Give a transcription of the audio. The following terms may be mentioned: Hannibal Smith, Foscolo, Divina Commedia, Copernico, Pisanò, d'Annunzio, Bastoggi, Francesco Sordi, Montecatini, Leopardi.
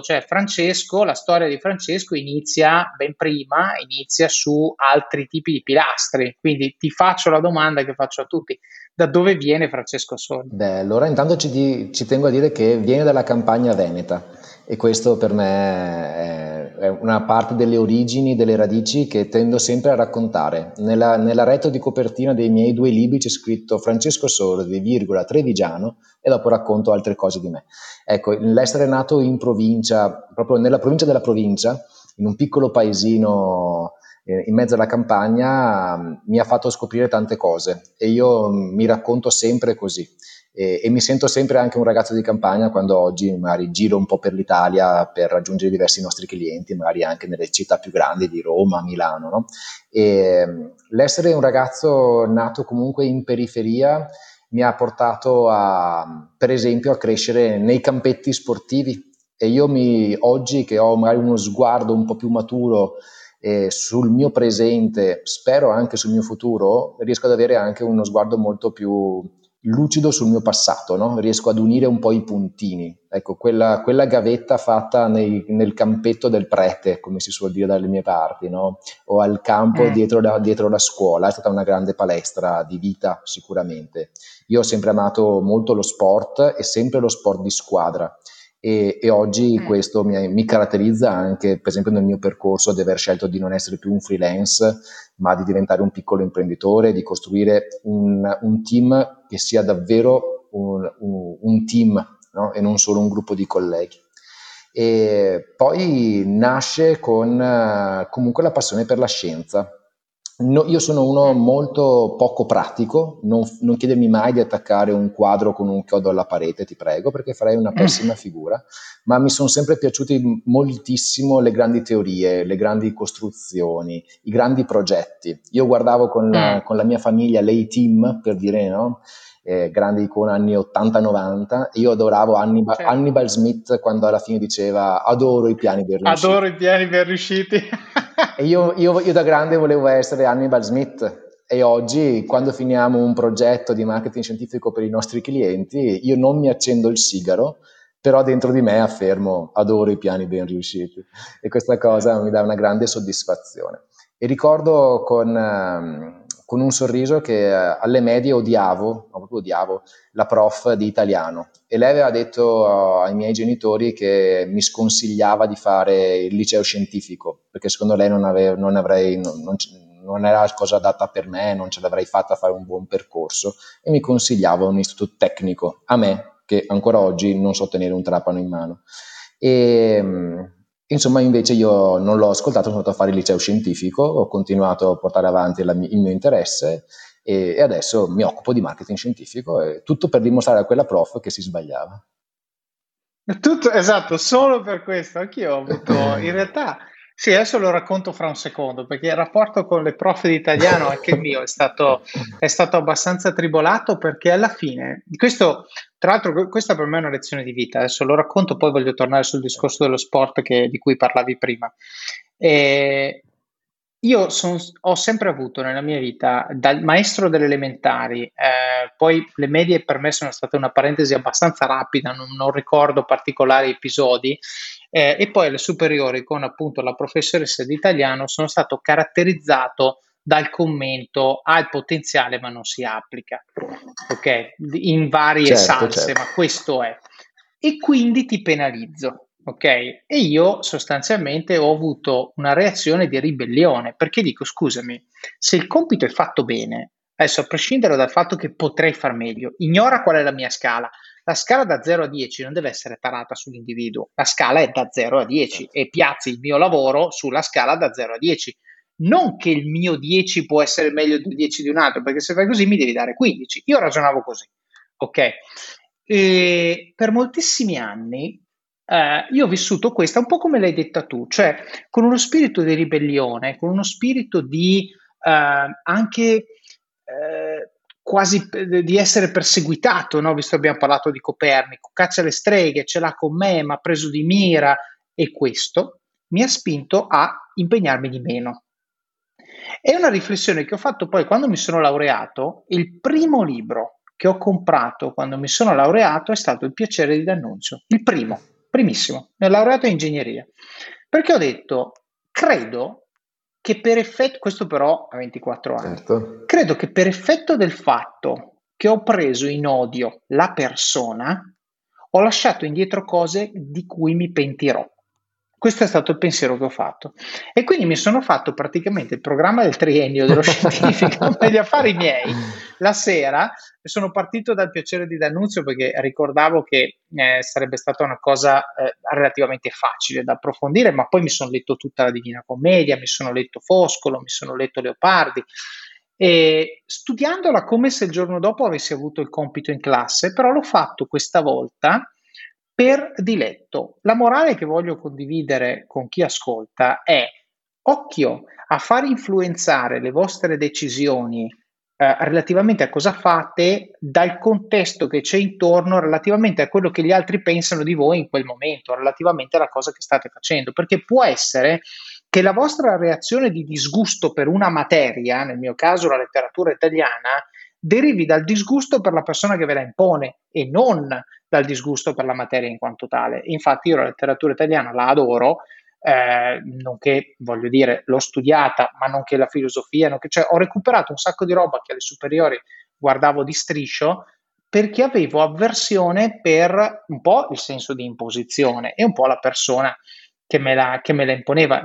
Cioè Francesco, la storia di Francesco inizia ben prima, inizia su altri tipi di pilastri, quindi ti faccio la domanda che faccio a tutti: da dove viene Francesco Sordi? Allora intanto ci tengo a dire che viene dalla Campagna Veneta e questo per me è una parte delle origini, delle radici che tendo sempre a raccontare. Nella retro di copertina dei miei due libri c'è scritto Francesco Sordi, trevigiano, e dopo racconto altre cose di me. Ecco, l'essere nato in provincia, proprio nella provincia della provincia, in un piccolo paesino in mezzo alla campagna, mi ha fatto scoprire tante cose e io mi racconto sempre così e mi sento sempre anche un ragazzo di campagna quando oggi magari giro un po' per l'Italia per raggiungere diversi nostri clienti, magari anche nelle città più grandi di Roma, Milano, no? E l'essere un ragazzo nato comunque in periferia mi ha portato per esempio a crescere nei campetti sportivi e io oggi che ho magari uno sguardo un po' più maturo sul mio presente, spero anche sul mio futuro, riesco ad avere anche uno sguardo molto più lucido sul mio passato, no? Riesco ad unire un po' i puntini, ecco, quella gavetta fatta nel campetto del prete, come si suol dire dalle mie parti, no? O al campo dietro la scuola, è stata una grande palestra di vita sicuramente. Io ho sempre amato molto lo sport e sempre lo sport di squadra e oggi questo mi caratterizza anche per esempio nel mio percorso di aver scelto di non essere più un freelance ma di diventare un piccolo imprenditore, di costruire un team che sia davvero un team, no? E non solo un gruppo di colleghi. E poi nasce con comunque la passione per la scienza. No, io sono uno molto poco pratico, non chiedermi mai di attaccare un quadro con un chiodo alla parete, ti prego, perché farei una pessima figura, ma mi sono sempre piaciute moltissimo le grandi teorie, le grandi costruzioni, i grandi progetti. Io guardavo con la mia famiglia l'A Team, per dire, no? Grande icona anni 80-90, io adoravo Hannibal Smith quando alla fine diceva adoro i piani ben riusciti e io da grande volevo essere Hannibal Smith e oggi quando finiamo un progetto di marketing scientifico per i nostri clienti io non mi accendo il sigaro, però dentro di me affermo adoro i piani ben riusciti e questa cosa mi dà una grande soddisfazione e ricordo con un sorriso che alle medie odiavo la prof di italiano e lei aveva detto ai miei genitori che mi sconsigliava di fare il liceo scientifico perché secondo lei non, avevo, non, avrei, non, non, non era la cosa adatta per me, non ce l'avrei fatta a fare un buon percorso, e mi consigliava un istituto tecnico, a me, che ancora oggi non so tenere un trapano in mano. E insomma, invece io non l'ho ascoltato, sono andato a fare il liceo scientifico, ho continuato a portare avanti il mio interesse e adesso mi occupo di marketing scientifico, e tutto per dimostrare a quella prof che si sbagliava. Tutto, esatto, solo per questo. Anch'io ho avuto, in realtà, sì, adesso lo racconto fra un secondo, perché il rapporto con le prof di italiano, anche il mio, è stato abbastanza tribolato, perché alla fine, questo, tra l'altro, questa per me è una lezione di vita, adesso lo racconto, poi voglio tornare sul discorso dello sport di cui parlavi prima. Io ho sempre avuto nella mia vita, dal maestro delle elementari, poi le medie per me sono state una parentesi abbastanza rapida, non ricordo particolari episodi, e poi le superiori con appunto la professoressa di italiano, sono stato caratterizzato dal commento "al potenziale ma non si applica", ok? In varie salse, certo. Ma questo è. E quindi ti penalizzo. Ok, e io sostanzialmente ho avuto una reazione di ribellione, perché dico: scusami, se il compito è fatto bene, adesso a prescindere dal fatto che potrei far meglio, ignora qual è la mia scala. La scala da 0 a 10 non deve essere tarata sull'individuo, la scala è da 0 a 10 e piazzi il mio lavoro sulla scala da 0 a 10. Non che il mio 10 può essere meglio del 10 di un altro, perché se fai così mi devi dare 15. Io ragionavo così, ok? E per moltissimi anni io ho vissuto questa un po' come l'hai detta tu, cioè con uno spirito di ribellione, con uno spirito di anche quasi di essere perseguitato, no? Visto abbiamo parlato di Copernico, caccia alle streghe, ce l'ha con me, m'ha preso di mira, e questo mi ha spinto a impegnarmi di meno. È una riflessione che ho fatto poi quando mi sono laureato. Il primo libro che ho comprato quando mi sono laureato è stato Il piacere di d'Annunzio, il primissimo, mi ho laureato in ingegneria, perché ho detto, credo che per effetto, questo però a 24 anni, certo. Credo che per effetto del fatto che ho preso in odio la persona, ho lasciato indietro cose di cui mi pentirò. Questo è stato il pensiero che ho fatto, e quindi mi sono fatto praticamente il programma del triennio dello scientifico per gli affari miei. La sera sono partito dal piacere di d'Annunzio, perché ricordavo che sarebbe stata una cosa relativamente facile da approfondire, ma poi mi sono letto tutta la Divina Commedia, mi sono letto Foscolo, mi sono letto Leopardi, e studiandola come se il giorno dopo avessi avuto il compito in classe, però l'ho fatto questa volta per diletto. La morale che voglio condividere con chi ascolta è: occhio a far influenzare le vostre decisioni relativamente a cosa fate dal contesto che c'è intorno, relativamente a quello che gli altri pensano di voi in quel momento, relativamente alla cosa che state facendo, perché può essere che la vostra reazione di disgusto per una materia, nel mio caso la letteratura italiana, derivi dal disgusto per la persona che ve la impone e non dal disgusto per la materia in quanto tale. Infatti io la letteratura italiana la adoro, nonché, voglio dire, l'ho studiata, ma non che la filosofia, cioè ho recuperato un sacco di roba che alle superiori guardavo di striscio, perché avevo avversione per un po' il senso di imposizione e un po' la persona che me la imponeva.